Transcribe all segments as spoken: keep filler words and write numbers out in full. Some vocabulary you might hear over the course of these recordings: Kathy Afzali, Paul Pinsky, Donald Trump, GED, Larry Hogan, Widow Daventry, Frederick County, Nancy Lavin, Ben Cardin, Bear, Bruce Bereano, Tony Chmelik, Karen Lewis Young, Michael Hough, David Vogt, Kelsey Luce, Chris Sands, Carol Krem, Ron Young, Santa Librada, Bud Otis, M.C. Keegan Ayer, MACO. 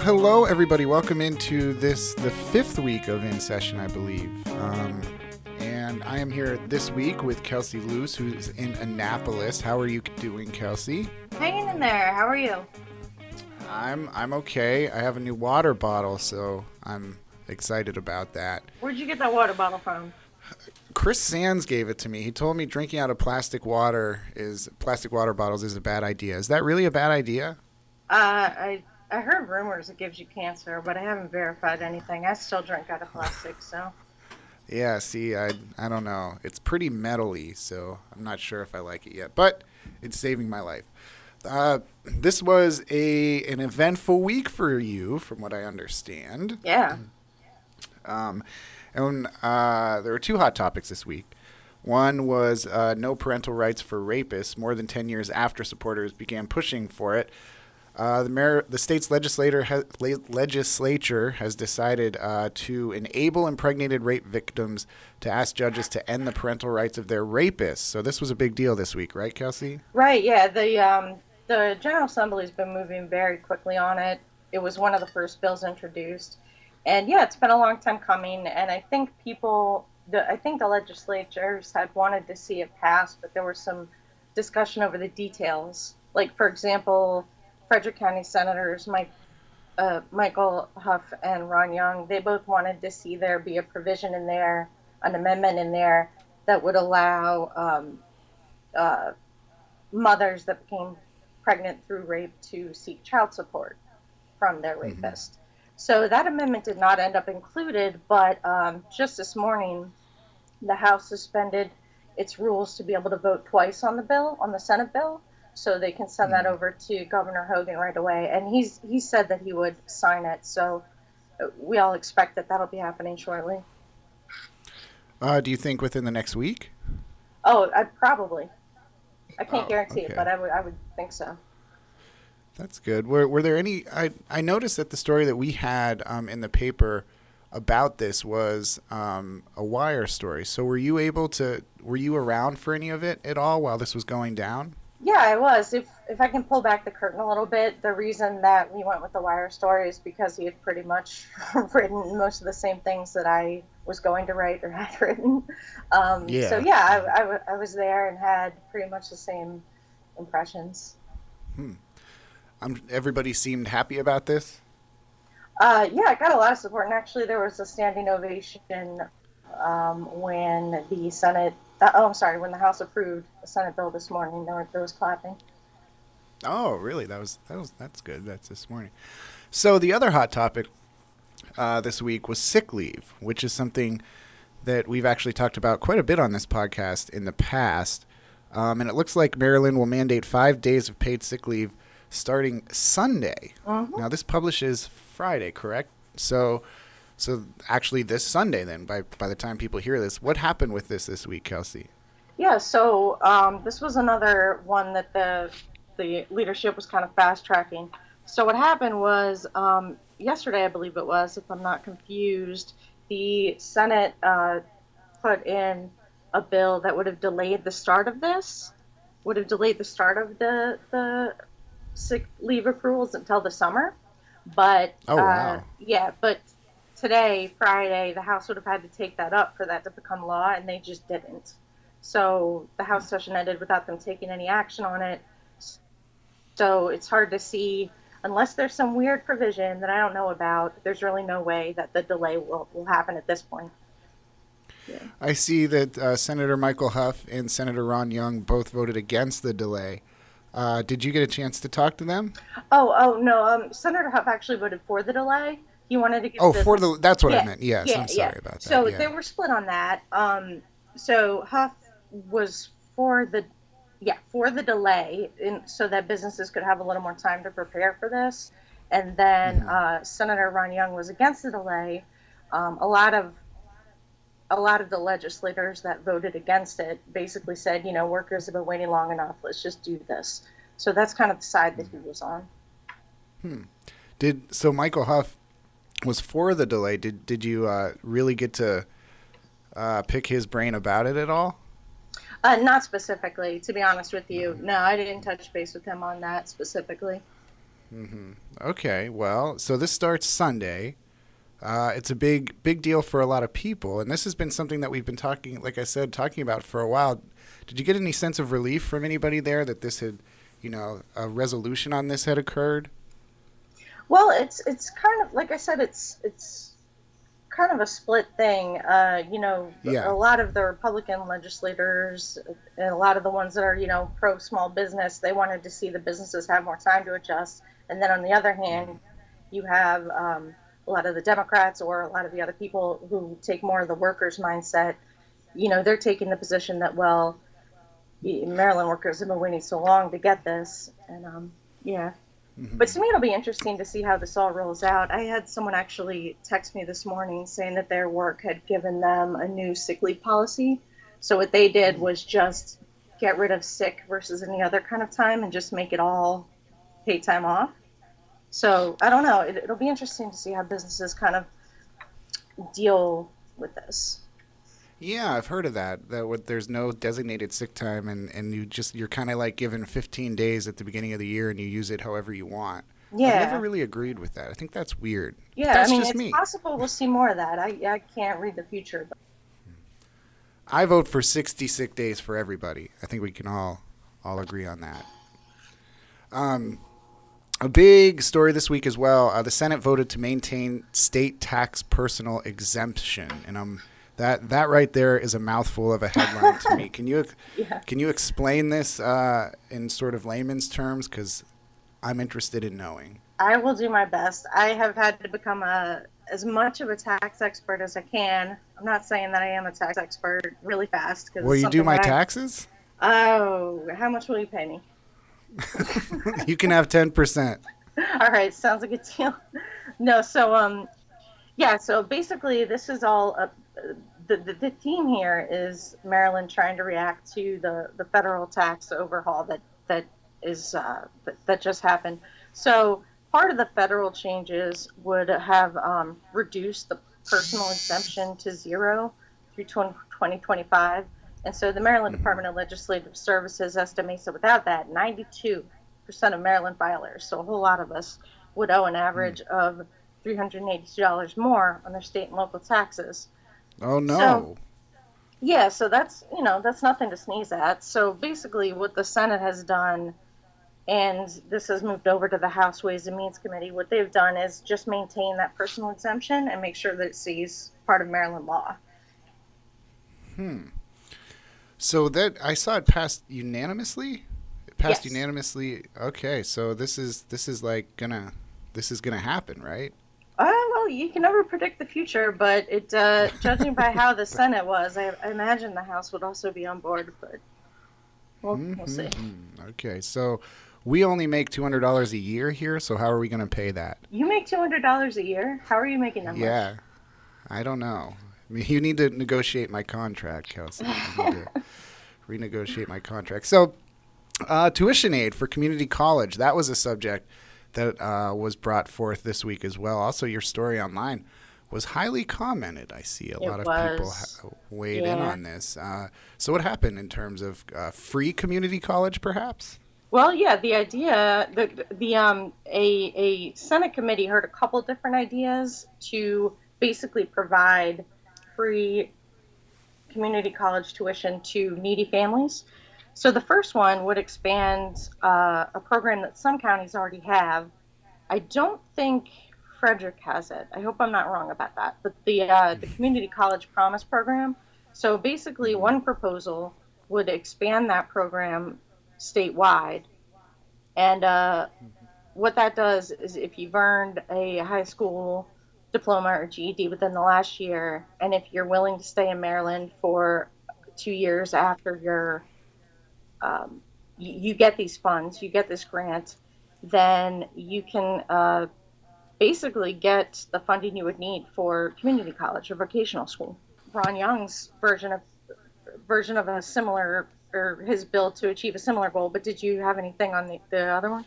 hello, everybody. Welcome into this, the fifth week of In Session, I believe. Um, and I am here this week with Kelsey Luce, who's in Annapolis. How are you doing, Kelsey? Hanging in there. How are you? I'm I'm okay. I have a new water bottle, so I'm excited about that. Where'd you get that water bottle from? Chris Sands gave it to me. He told me drinking out of plastic water is plastic water bottles is a bad idea. Is that really a bad idea? Uh, I I heard rumors it gives you cancer, but I haven't verified anything. I still drink out of plastic, so. Yeah, see, I I don't know. It's pretty metal-y, so I'm not sure if I like it yet, but it's saving my life. Uh, this was a an eventful week for you, from what I understand. Yeah. Um, and uh, there were two hot topics this week. One was uh, no parental rights for rapists more than ten years after supporters began pushing for it. Uh, the mayor, the state's legislator ha- legislature has decided uh, to enable impregnated rape victims to ask judges to end the parental rights of their rapists. So this was a big deal this week, right, Kelsey? Right, yeah. The um, the General Assembly's been moving very quickly on it. It was one of the first bills introduced. And, yeah, it's been a long time coming. And I think people the, – I think the legislatures had wanted to see it passed, but there was some discussion over the details. Like, for example – Frederick County Senators Mike, uh, Michael Hough and Ron Young, they both wanted to see there be a provision in there, an amendment in there that would allow um, uh, mothers that became pregnant through rape to seek child support from their mm-hmm. rapist. So that amendment did not end up included, but um, just this morning, the House suspended its rules to be able to vote twice on the bill, on the Senate bill. So they can send that over to Governor Hogan right away. And he's he said that he would sign it. So we all expect that that'll be happening shortly. Uh, do you think within the next week? Oh, I probably. I can't oh, guarantee okay. it, but I would I would think so. That's good. Were were there any I I noticed that the story that we had um, in the paper about this was um, a Wire story. So were you able to were you around for any of it at all while this was going down? Yeah, I was. If if I can pull back the curtain a little bit, the reason that we went with the Wire story is because he had pretty much written most of the same things that I was going to write or had written. Um, yeah. So, yeah, I, I, I was there and had pretty much the same impressions. Hmm. Um, everybody seemed happy about this? Uh, yeah, I got a lot of support. And actually, there was a standing ovation um, when the Senate... Uh, oh, I'm sorry. When the House approved the Senate bill this morning, there, were, there was clapping. Oh, really? That was that was that's good. That's this morning. So the other hot topic uh, this week was sick leave, which is something that we've actually talked about quite a bit on this podcast in the past. Um, and it looks like Maryland will mandate five days of paid sick leave starting Sunday. Mm-hmm. Now this publishes Friday, correct? So. So actually this Sunday then, by by the time people hear this, what happened with this this week, Kelsey? Yeah, so um, this was another one that the the leadership was kind of fast-tracking. So what happened was um, yesterday, I believe it was, if I'm not confused, the Senate uh, put in a bill that would have delayed the start of this, would have delayed the start of the, the sick leave accruals until the summer. But oh, wow. uh, yeah, but... Today, Friday, the House would have had to take that up for that to become law, and they just didn't. So the House session ended without them taking any action on it. So it's hard to see, unless there's some weird provision that I don't know about, there's really no way that the delay will, will happen at this point. Yeah. I see that uh, Senator Michael Hough and Senator Ron Young both voted against the delay. Uh, did you get a chance to talk to them? Oh, oh no. Um, Senator Hough actually voted for the delay. You wanted to get oh, the, for the that's what yeah, I meant. Yes, yeah, I'm sorry yeah. about that. So yeah. they were split on that. Um, so Hough was for the, yeah, for the delay, in, so that businesses could have a little more time to prepare for this. And then mm-hmm. uh, Senator Ron Young was against the delay. Um, a lot of, a lot of the legislators that voted against it basically said, you know, workers have been waiting long enough. Let's just do this. So that's kind of the side that mm-hmm. he was on. Hmm. Did so, Michael Hough. was for the delay. Did did you uh, really get to uh, pick his brain about it at all? Uh, not specifically, to be honest with you. No, I didn't touch base with him on that specifically. Mm-hmm. Okay, well, so this starts Sunday. Uh, it's a big, big deal for a lot of people, and this has been something that we've been talking, like I said, talking about for a while. Did you get any sense of relief from anybody there that this had, you know, a resolution on this had occurred? Well, it's it's kind of like I said, it's it's kind of a split thing. Uh, you know, yeah. A lot of the Republican legislators and a lot of the ones that are, you know, pro small business, they wanted to see the businesses have more time to adjust. And then on the other hand, you have um, a lot of the Democrats or a lot of the other people who take more of the workers' mindset. You know, they're taking the position that, well, Maryland workers have been waiting so long to get this. And, um, yeah. Mm-hmm. But to me, it'll be interesting to see how this all rolls out. I had someone actually text me this morning saying that their work had given them a new sick leave policy. So what they did was just get rid of sick versus any other kind of time and just make it all paid time off. So I don't know. It, it'll be interesting to see how businesses kind of deal with this. Yeah, I've heard of that. That what, there's no designated sick time, and, and you just you're kind of like given fifteen days at the beginning of the year, and you use it however you want. Yeah, I never really agreed with that. I think that's weird. Yeah, that's I mean, just it's me. Possible we'll see more of that. I I can't read the future. But. I vote for sixty sick days for everybody. I think we can all all agree on that. Um. A big story this week as well. Uh, the Senate voted to maintain state tax personal exemption, and um, that that right there is a mouthful of a headline to me. Can you yeah. can you explain this uh, in sort of layman's terms? Because I'm interested in knowing. I will do my best. I have had to become a as much of a tax expert as I can. I'm not saying that I am a tax expert really fast. Will you do my taxes? I, oh, how much will you pay me? You can have ten percent. All right, sounds like a deal. No, so um, yeah, so basically this is all a, the, the the theme here is Maryland trying to react to the, the federal tax overhaul that that is uh, that, that just happened. So part of the federal changes would have um, reduced the personal exemption to zero through twenty twenty-five. And so the Maryland Department of Legislative Services estimates that without that, ninety-two percent of Maryland filers, so a whole lot of us, would owe an average of three hundred eighty-two dollars more on their state and local taxes. Oh, no. So, yeah, so that's, you know, that's nothing to sneeze at. So basically what the Senate has done, and this has moved over to the House Ways and Means Committee, what they've done is just maintain that personal exemption and make sure that it stays part of Maryland law. Hmm. So that I saw it passed unanimously. It passed yes. unanimously. Okay, so this is this is like gonna this is gonna happen, right? Oh, well, you can never predict the future, but it uh, judging by how the Senate was, I, I imagine the House would also be on board. But we'll, mm-hmm. we'll see. Okay, so we only make two hundred dollars a year here. So how are we gonna pay that? You make two hundred dollars a year. How are you making that? Yeah, much? I don't know. You need to negotiate my contract, Kelsey. You need to renegotiate my contract. So uh, tuition aid for community college, that was a subject that uh, was brought forth this week as well. Also, your story online was highly commented. I see a it lot of was. people ha- weighed yeah. in on this. Uh, so what happened in terms of uh, free community college, perhaps? Well, yeah, the idea, the, the um, a, a Senate committee heard a couple different ideas to basically provide free community college tuition to needy families. So the first one would expand uh, a program that some counties already have. I don't think Frederick has it. I hope I'm not wrong about that. But the uh, the Community College Promise Program. So basically one proposal would expand that program statewide. And uh, what that does is if you've earned a high school diploma or G E D within the last year, and if you're willing to stay in Maryland for two years after your um, you, you get these funds, you get this grant, then you can uh, basically get the funding you would need for community college or vocational school. Ron Young's version of version of a similar, or his bill to achieve a similar goal, but did you have anything on the, the other one?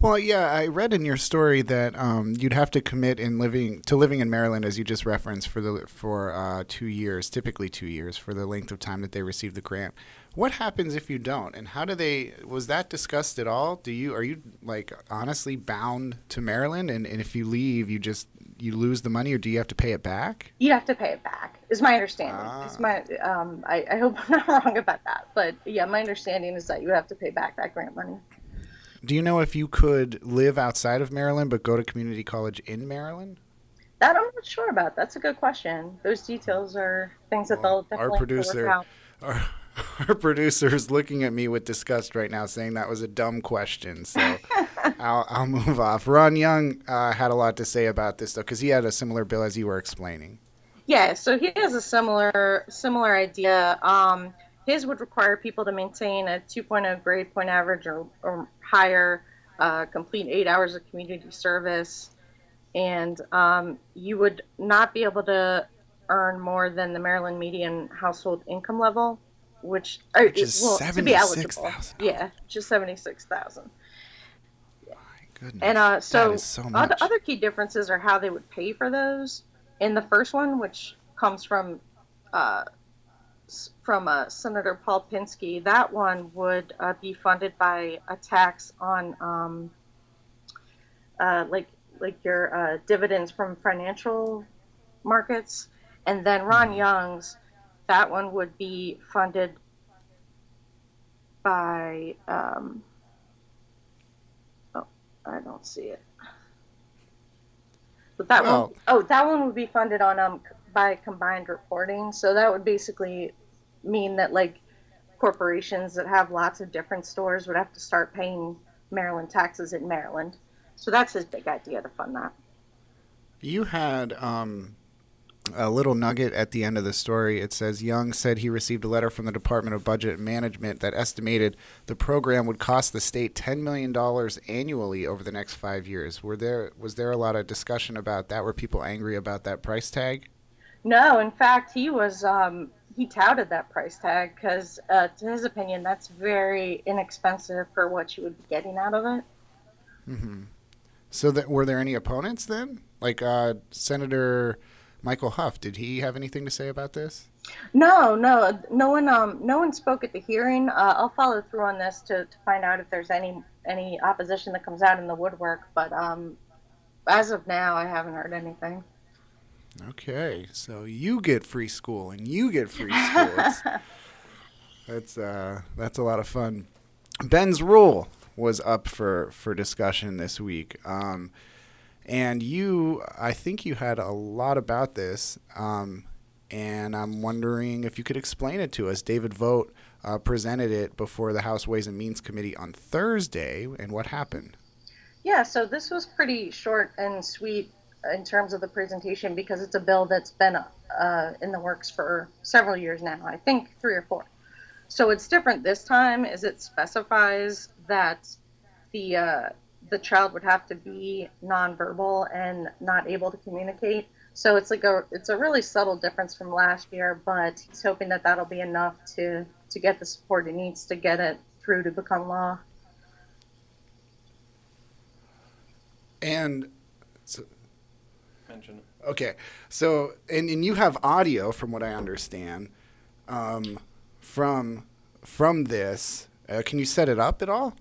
Well, yeah, I read in your story that um, you'd have to commit in living to living in Maryland, as you just referenced, for the for uh, two years, typically two years, for the length of time that they receive the grant. What happens if you don't, and how do they? Was that discussed at all? Do you are you like honestly bound to Maryland, and, and if you leave, you just you lose the money, or do you have to pay it back? You have to pay it back, is my understanding. Ah. Is my um, I, I hope I'm not wrong about that, but yeah, my understanding is that you have to pay back that grant money. Do you know if you could live outside of Maryland but go to community college in Maryland? That I'm not sure about. That's a good question. Those details are things that well, they'll definitely our producer, work out. Our, our producer is looking at me with disgust right now saying that was a dumb question, so I'll, I'll move off. Ron Young uh, had a lot to say about this, though, because he had a similar bill as you were explaining. Yeah, so he has a similar similar idea. Um His would require people to maintain a two point oh grade point average or, or higher, uh, complete eight hours of community service, and um, you would not be able to earn more than the Maryland median household income level, which, which it, is well, seventy-six thousand dollars. Yeah, just seventy-six thousand dollars. My goodness. And uh, so, so other, other key differences are how they would pay for those. In the first one, which comes from uh, from uh, Senator Paul Pinsky, that one would uh, be funded by a tax on um, uh, like like your uh, dividends from financial markets. And then Ron Young's, that one would be funded by, um, oh, I don't see it. But that well, one, oh, that one would be funded on um by combined reporting. So that would basically mean that like corporations that have lots of different stores would have to start paying Maryland taxes in Maryland. So that's his big idea to fund that. You had um, a little nugget at the end of the story. It says Young said he received a letter from the Department of Budget and Management that estimated the program would cost the state ten million dollars annually over the next five years. Were there was there a lot of discussion about that? Were people angry about that price tag? No, in fact, he was um, he touted that price tag because, uh, to his opinion, that's very inexpensive for what you would be getting out of it. Mm-hmm. So that, were there any opponents then? Like uh, Senator Michael Hough, did he have anything to say about this? No, no, no one, um, no one spoke at the hearing. Uh, I'll follow through on this to, to find out if there's any any opposition that comes out in the woodwork. But um, as of now, I haven't heard anything. Okay, so you get free school and you get free sports. that's uh, that's a lot of fun. Ben's Rule was up for, for discussion this week, um, and you, I think you had a lot about this, um, and I'm wondering if you could explain it to us. David Vogt uh, presented it before the House Ways and Means Committee on Thursday, and what happened? Yeah, so this was pretty short and sweet in terms of the presentation, because it's a bill that's been uh, in the works for several years now, I think three or four. So it's different this time is it specifies that the uh, the child would have to be nonverbal and not able to communicate. So it's like a it's a really subtle difference from last year, but he's hoping that that'll be enough to, to get the support it needs to get it through to become law. And so mention it. Okay, so and, and you have audio, from what I understand, um, from from this. Uh, can you set it up at all?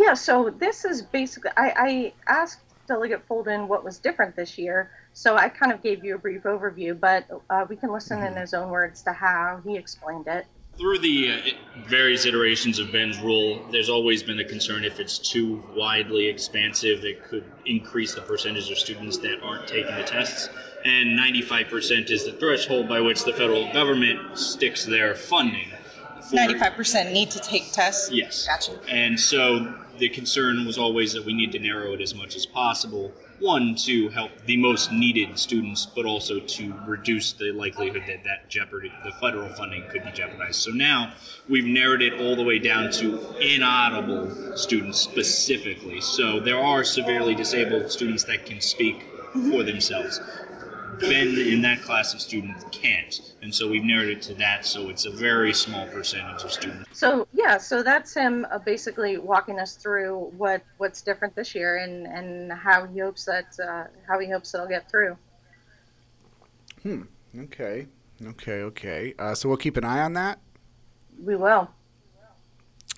Yeah. So this is basically. I, I asked Delegate Folden what was different this year, so I kind of gave you a brief overview, but uh, we can listen mm-hmm. in his own words to how he explained it. Through the uh, various iterations of Ben's Rule, there's always been a concern if it's too widely expansive, it could increase the percentage of students that aren't taking the tests. And ninety-five percent is the threshold by which the federal government sticks their funding. ninety-five percent need to take tests? Yes. Gotcha. And so the concern was always that we need to narrow it as much as possible. One, to help the most needed students, but also to reduce the likelihood that that jeopardy, the federal funding could be jeopardized. So now we've narrowed it all the way down to inaudible students specifically. So there are severely disabled students that can speak for themselves. Ben in that class of students can't. And so we've narrowed it to that, so it's a very small percentage of students. So, yeah, so that's him uh, basically walking us through what, what's different this year and, and how he hopes that uh, how he hopes it'll get through. Hmm. Okay. Okay, okay. Uh, so we'll keep an eye on that? We will.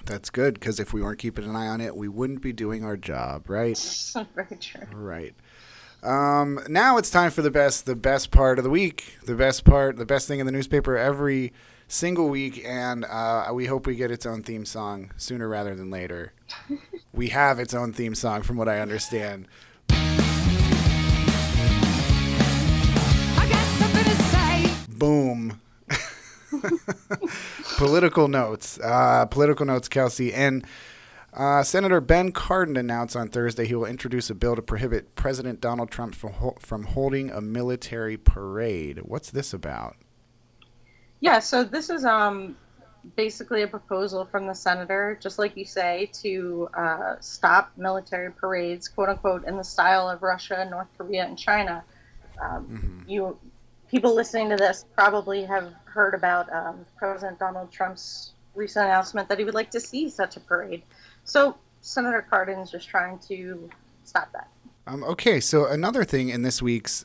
That's good, because if we weren't keeping an eye on it, we wouldn't be doing our job, right? Very true. Right. Um, now it's time for the best, the best part of the week, the best part, the best thing in the newspaper every single week. And, uh, we hope we get its own theme song sooner rather than later. We have its own theme song from what I understand. I got something to say. Boom. Political notes, uh, political notes, Kelsey. And, Uh, Senator Ben Cardin announced on Thursday he will introduce a bill to prohibit President Donald Trump from, ho- from holding a military parade. What's this about? Yeah, so this is um, basically a proposal from the senator, just like you say, to uh, stop military parades, quote unquote, in the style of Russia, North Korea, and China. Um, mm-hmm. You people listening to this probably have heard about um, President Donald Trump's recent announcement that he would like to see such a parade. So Senator Cardin is just trying to stop that. Um, okay, so another thing in this week's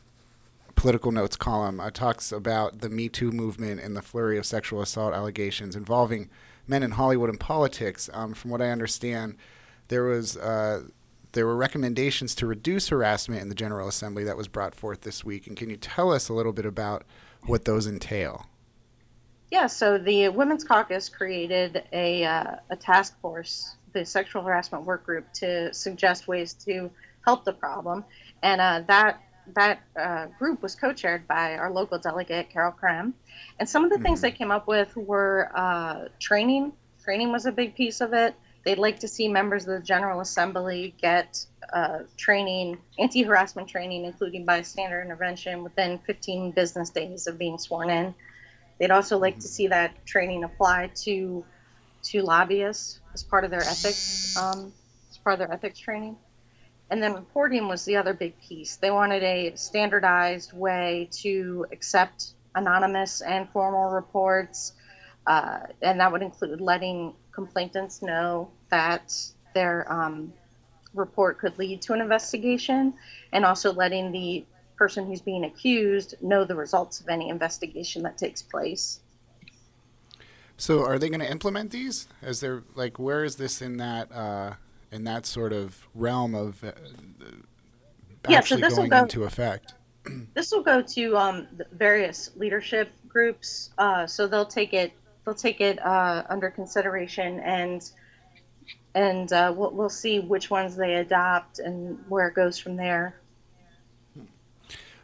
political notes column uh, talks about the Me Too movement and the flurry of sexual assault allegations involving men in Hollywood and politics. Um, from what I understand, there was uh, there were recommendations to reduce harassment in the General Assembly that was brought forth this week. And can you tell us a little bit about what those entail? Yeah, so the Women's Caucus created a uh, a task force, the sexual harassment work group, to suggest ways to help the problem, and uh, that that uh, group was co-chaired by our local delegate Carol Krem. And some of the mm-hmm. things they came up with were uh, training. Training was a big piece of it. They'd like to see members of the General Assembly get uh, training, anti-harassment training, including bystander intervention, within fifteen business days of being sworn in. They'd also like to see that training apply to to lobbyists as part of their ethics um, as part of their ethics training. And then reporting was the other big piece. They wanted a standardized way to accept anonymous and formal reports, uh, and that would include letting complainants know that their um, report could lead to an investigation, and also letting the person who's being accused know the results of any investigation that takes place. So are they going to implement these? As they're like, where is this in that uh, in that sort of realm of uh, actually yeah, so this going will go, into effect? This will go to um, various leadership groups, uh, so they'll take it they'll take it uh, under consideration, and and uh, we'll we'll see which ones they adopt and where it goes from there.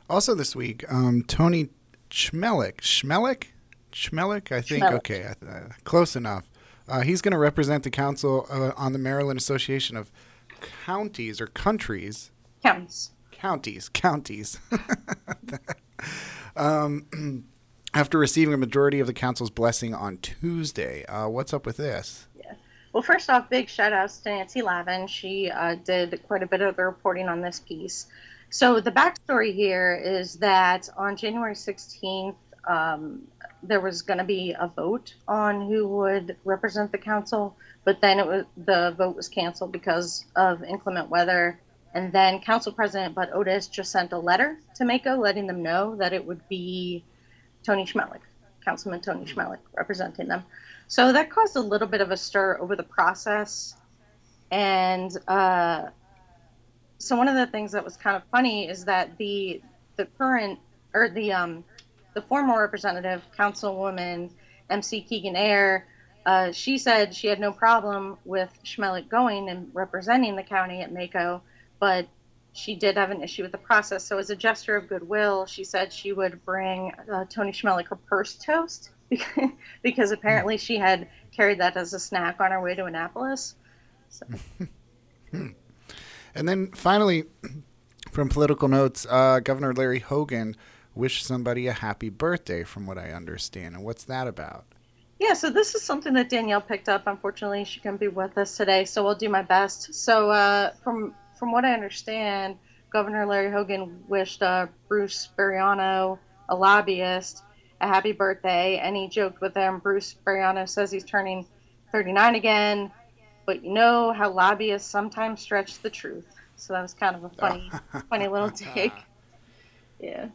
Also this week, um, Tony Chmelik, Chmelik, Chmelik, I think, Chmelik. okay, uh, close enough. Uh, he's going to represent the council uh, on the Maryland Association of Counties or Countries. Counties. Counties, counties. um, after receiving a majority of the council's blessing on Tuesday. Uh, what's up with this? Yeah. Well, first off, big shout outs to Nancy Lavin. She uh, did quite a bit of the reporting on this piece. So the backstory here is that on January sixteenth, um, there was going to be a vote on who would represent the council, but then it was, the vote was canceled because of inclement weather. And then Council President Bud Otis just sent a letter to M A C O letting them know that it would be Tony Chmelik, Councilman Tony Chmelik, representing them. So that caused a little bit of a stir over the process, and uh, so one of the things that was kind of funny is that the the current or the um the former representative, Councilwoman M C Keegan Ayer, uh, she said she had no problem with Chmelik going and representing the county at M A C O, but she did have an issue with the process. So as a gesture of goodwill, she said she would bring uh, Tony Chmelik her purse toast because, because apparently she had carried that as a snack on her way to Annapolis. So. And then finally, from political notes, uh, Governor Larry Hogan wished somebody a happy birthday, from what I understand. And what's that about? Yeah, so this is something that Danielle picked up. Unfortunately, she couldn't be with us today, so I'll do my best. So uh, from from what I understand, Governor Larry Hogan wished uh, Bruce Bereano, a lobbyist, a happy birthday, and he joked with them, Bruce Bereano says he's turning thirty-nine again, but you know how lobbyists sometimes stretch the truth. So that was kind of a funny, funny little take. Yeah.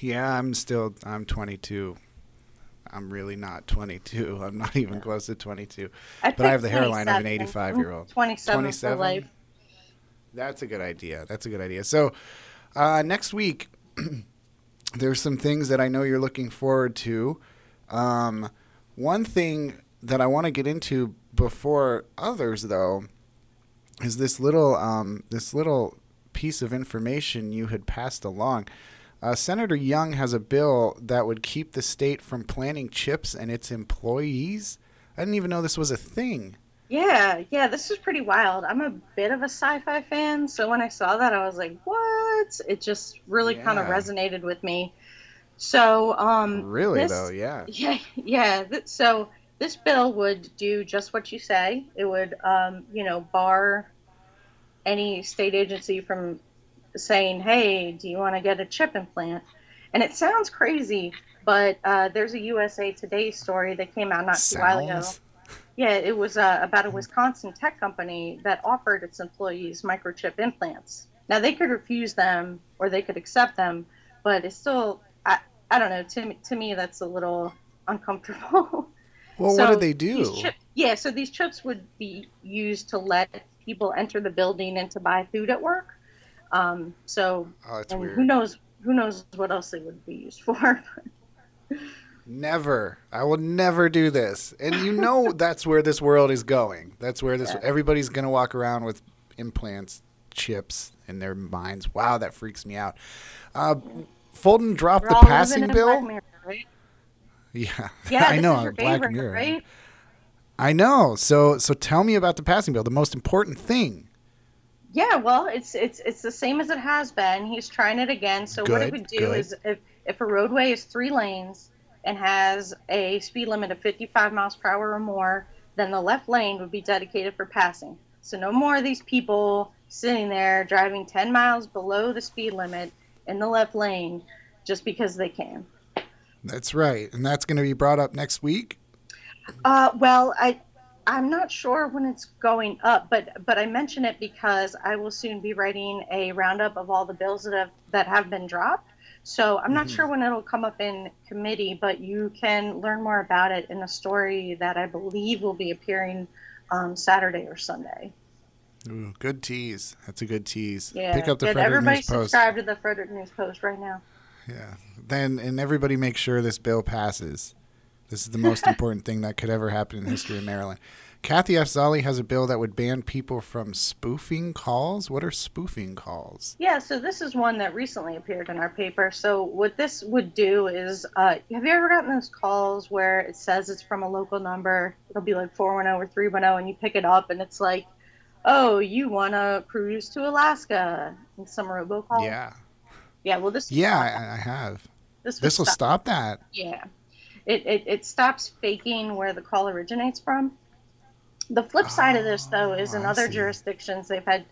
Yeah, I'm still, I'm twenty-two. I'm really not twenty-two. I'm not even close to twenty-two. I but I have the hairline of an eighty-five-year-old. twenty-seven, twenty-seven for life. That's a good idea. That's a good idea. So uh, next week, there's some things that I know you're looking forward to. Um, one thing that I want to get into before others, though, is this little um, this little piece of information you had passed along. Uh, Senator Young has a bill that would keep the state from planting chips and its employees. I didn't even know this was a thing. Yeah, yeah, this is pretty wild. I'm a bit of a sci-fi fan, so when I saw that, I was like, what? It just really yeah. kind of resonated with me. So, um... Really, this, though, yeah. Yeah, yeah. Th- so, this bill would do just what you say. It would, um, you know, bar any state agency from saying, hey, do you want to get a chip implant? And it sounds crazy, but uh, there's a U S A Today story that came out not sounds. too while ago. Yeah, it was uh, about a Wisconsin tech company that offered its employees microchip implants. Now, they could refuse them or they could accept them, but it's still, I, I don't know, to me, to me that's a little uncomfortable. Well, so what did they do? Chip, yeah, so these chips would be used to let people enter the building and to buy food at work. Um, so oh, that's weird. who knows, who knows what else they would be used for. Never. I will never do this. And you know, that's where this world is going. That's where this, yeah. everybody's going to walk around with implants, chips in their minds. Wow. That freaks me out. Uh, Fulton dropped We're the passing bill. Black Mirror, right? Yeah. Yeah. I know. Black favorite, Mirror. Right? I know. So, so tell me about the passing bill, the most important thing. Yeah, well, it's it's it's the same as it has been. He's trying it again. So good, what it would do good. is if, if a roadway is three lanes and has a speed limit of fifty-five miles per hour or more, then the left lane would be dedicated for passing. So no more of these people sitting there driving ten miles below the speed limit in the left lane just because they can. That's right. And that's going to be brought up next week? Uh, well, I... I'm not sure when it's going up, but but I mention it because I will soon be writing a roundup of all the bills that have, that have been dropped. So I'm not mm-hmm. sure when it'll come up in committee, but you can learn more about it in a story that I believe will be appearing um, Saturday or Sunday. Ooh, good tease. That's a good tease. Yeah. Pick up the yeah, Frederick everybody News Post. Everybody subscribe to the Frederick News Post right now. Yeah. Then and everybody make sure this bill passes. This is the most important thing that could ever happen in the history of Maryland. Kathy Afzali has a bill that would ban people from spoofing calls. What are spoofing calls? Yeah, so this is one that recently appeared in our paper. So what this would do is, uh, have you ever gotten those calls where it says it's from a local number? It'll be like four one zero or three one zero, and you pick it up, and it's like, oh, you want to cruise to Alaska? And some robocall? Yeah. Yeah, well, this... Yeah, I, I have. This will stop. stop that. Yeah. It, it it stops faking where the call originates from. The flip side oh, of this, though, is in I other see. jurisdictions, they've had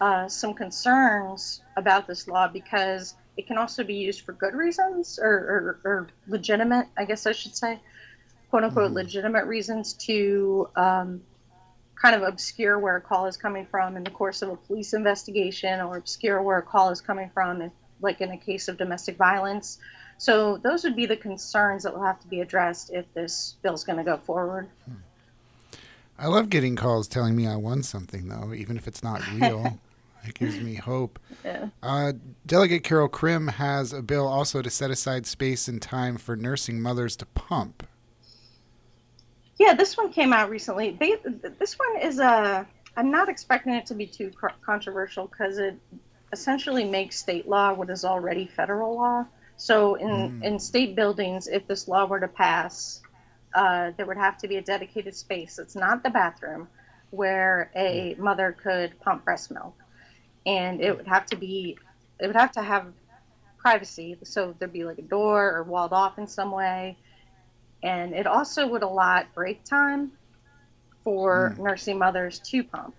uh, some concerns about this law because it can also be used for good reasons or, or, or legitimate, I guess I should say, quote unquote, mm. legitimate reasons to um, kind of obscure where a call is coming from in the course of a police investigation or obscure where a call is coming from, if, like in a case of domestic violence. So those would be the concerns that will have to be addressed if this bill's going to go forward. I love getting calls telling me I won something, though, even if it's not real. It gives me hope. Yeah. Uh, Delegate Carol Krem has a bill also to set aside space and time for nursing mothers to pump. Yeah, this one came out recently. They, this one is a – I'm not expecting it to be too controversial because it essentially makes state law what is already federal law. So in, mm. in state buildings, if this law were to pass, uh, there would have to be a dedicated space. It's not the bathroom where a mother could pump breast milk. And it would have to be, it would have to have privacy. So there'd be like a door or walled off in some way. And it also would allot break time for mm. nursing mothers to pump.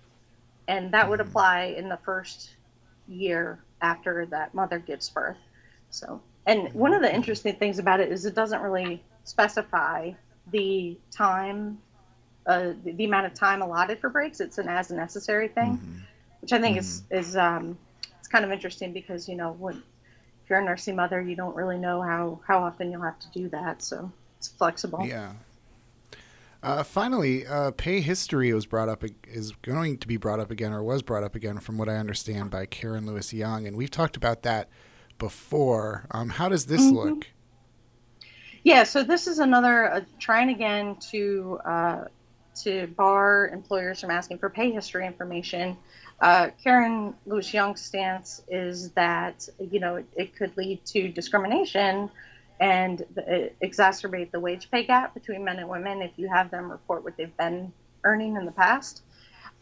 And that mm. would apply in the first year after that mother gives birth. So, and one of the interesting things about it is it doesn't really specify the time, uh, the, the amount of time allotted for breaks. It's an as necessary thing, mm-hmm. which I think mm-hmm. is, is um, it's kind of interesting because, you know, when, if you're a nursing mother, you don't really know how, how often you'll have to do that. So it's flexible. Yeah. Uh, finally, uh, pay history was brought up is going to be brought up again, or was brought up again, from what I understand, by Karen Lewis Young, and we've talked about that before. Um, how does this mm-hmm. look? Yeah, so this is another uh, trying again to uh, to bar employers from asking for pay history information. Uh, Karen Lewis Young's stance is that, you know, it, it could lead to discrimination and exacerbate the wage pay gap between men and women if you have them report what they've been earning in the past.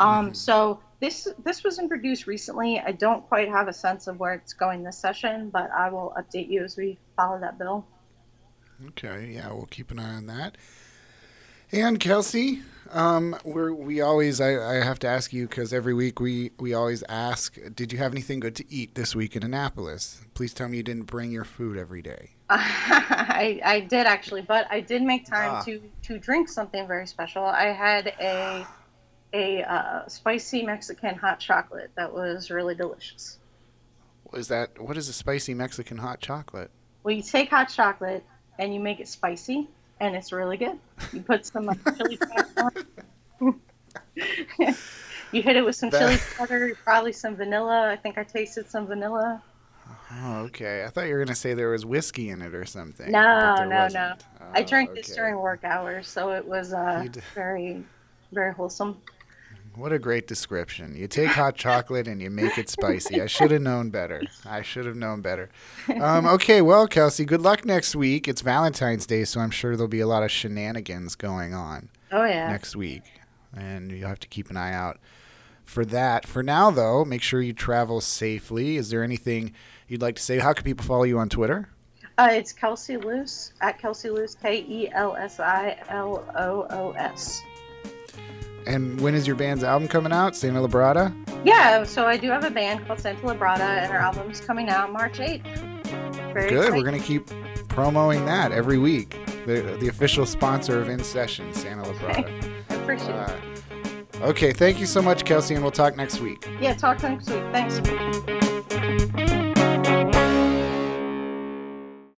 Um, mm-hmm. So this this was introduced recently. I don't quite have a sense of where it's going this session, but I will update you as we follow that bill. Okay, yeah, we'll keep an eye on that. And Kelsey, um, we're, we always, I, I have to ask you, because every week we, we always ask, did you have anything good to eat this week in Annapolis? Please tell me you didn't bring your food every day. I, I did actually, but I did make time ah. to, to drink something very special. I had a a uh, spicy Mexican hot chocolate that was really delicious. What is that? What is a spicy Mexican hot chocolate? Well, you take hot chocolate and you make it spicy, and it's really good. You put some like, chili powder on. You hit it with some that... chili powder, probably some vanilla. I think I tasted some vanilla. Oh, okay. I thought you were going to say there was whiskey in it or something. No, no, wasn't. no. Oh, I drank okay. this during work hours, so it was uh, very, very wholesome. What a great description. You take hot chocolate and you make it spicy. I should have known better. I should have known better. Um, okay, well, Kelsey, good luck next week. It's Valentine's Day, so I'm sure there'll be a lot of shenanigans going on oh, yeah. next week. And you'll have to keep an eye out for that. For now, though, make sure you travel safely. Is there anything you'd like to say? How can people follow you on Twitter? Uh, it's Kelsey Luce, at Kelsey Luce, K E L S I L O O S. And when is your band's album coming out, Santa Librada? Yeah, so I do have a band called Santa Librada, and our album's coming out March eighth. Very Good, exciting. We're going to keep promoting that every week. The, the official sponsor of In Session, Santa Librada. Okay. I appreciate uh, it. Okay, thank you so much, Kelsey, and we'll talk next week. Yeah, talk next week. Thanks.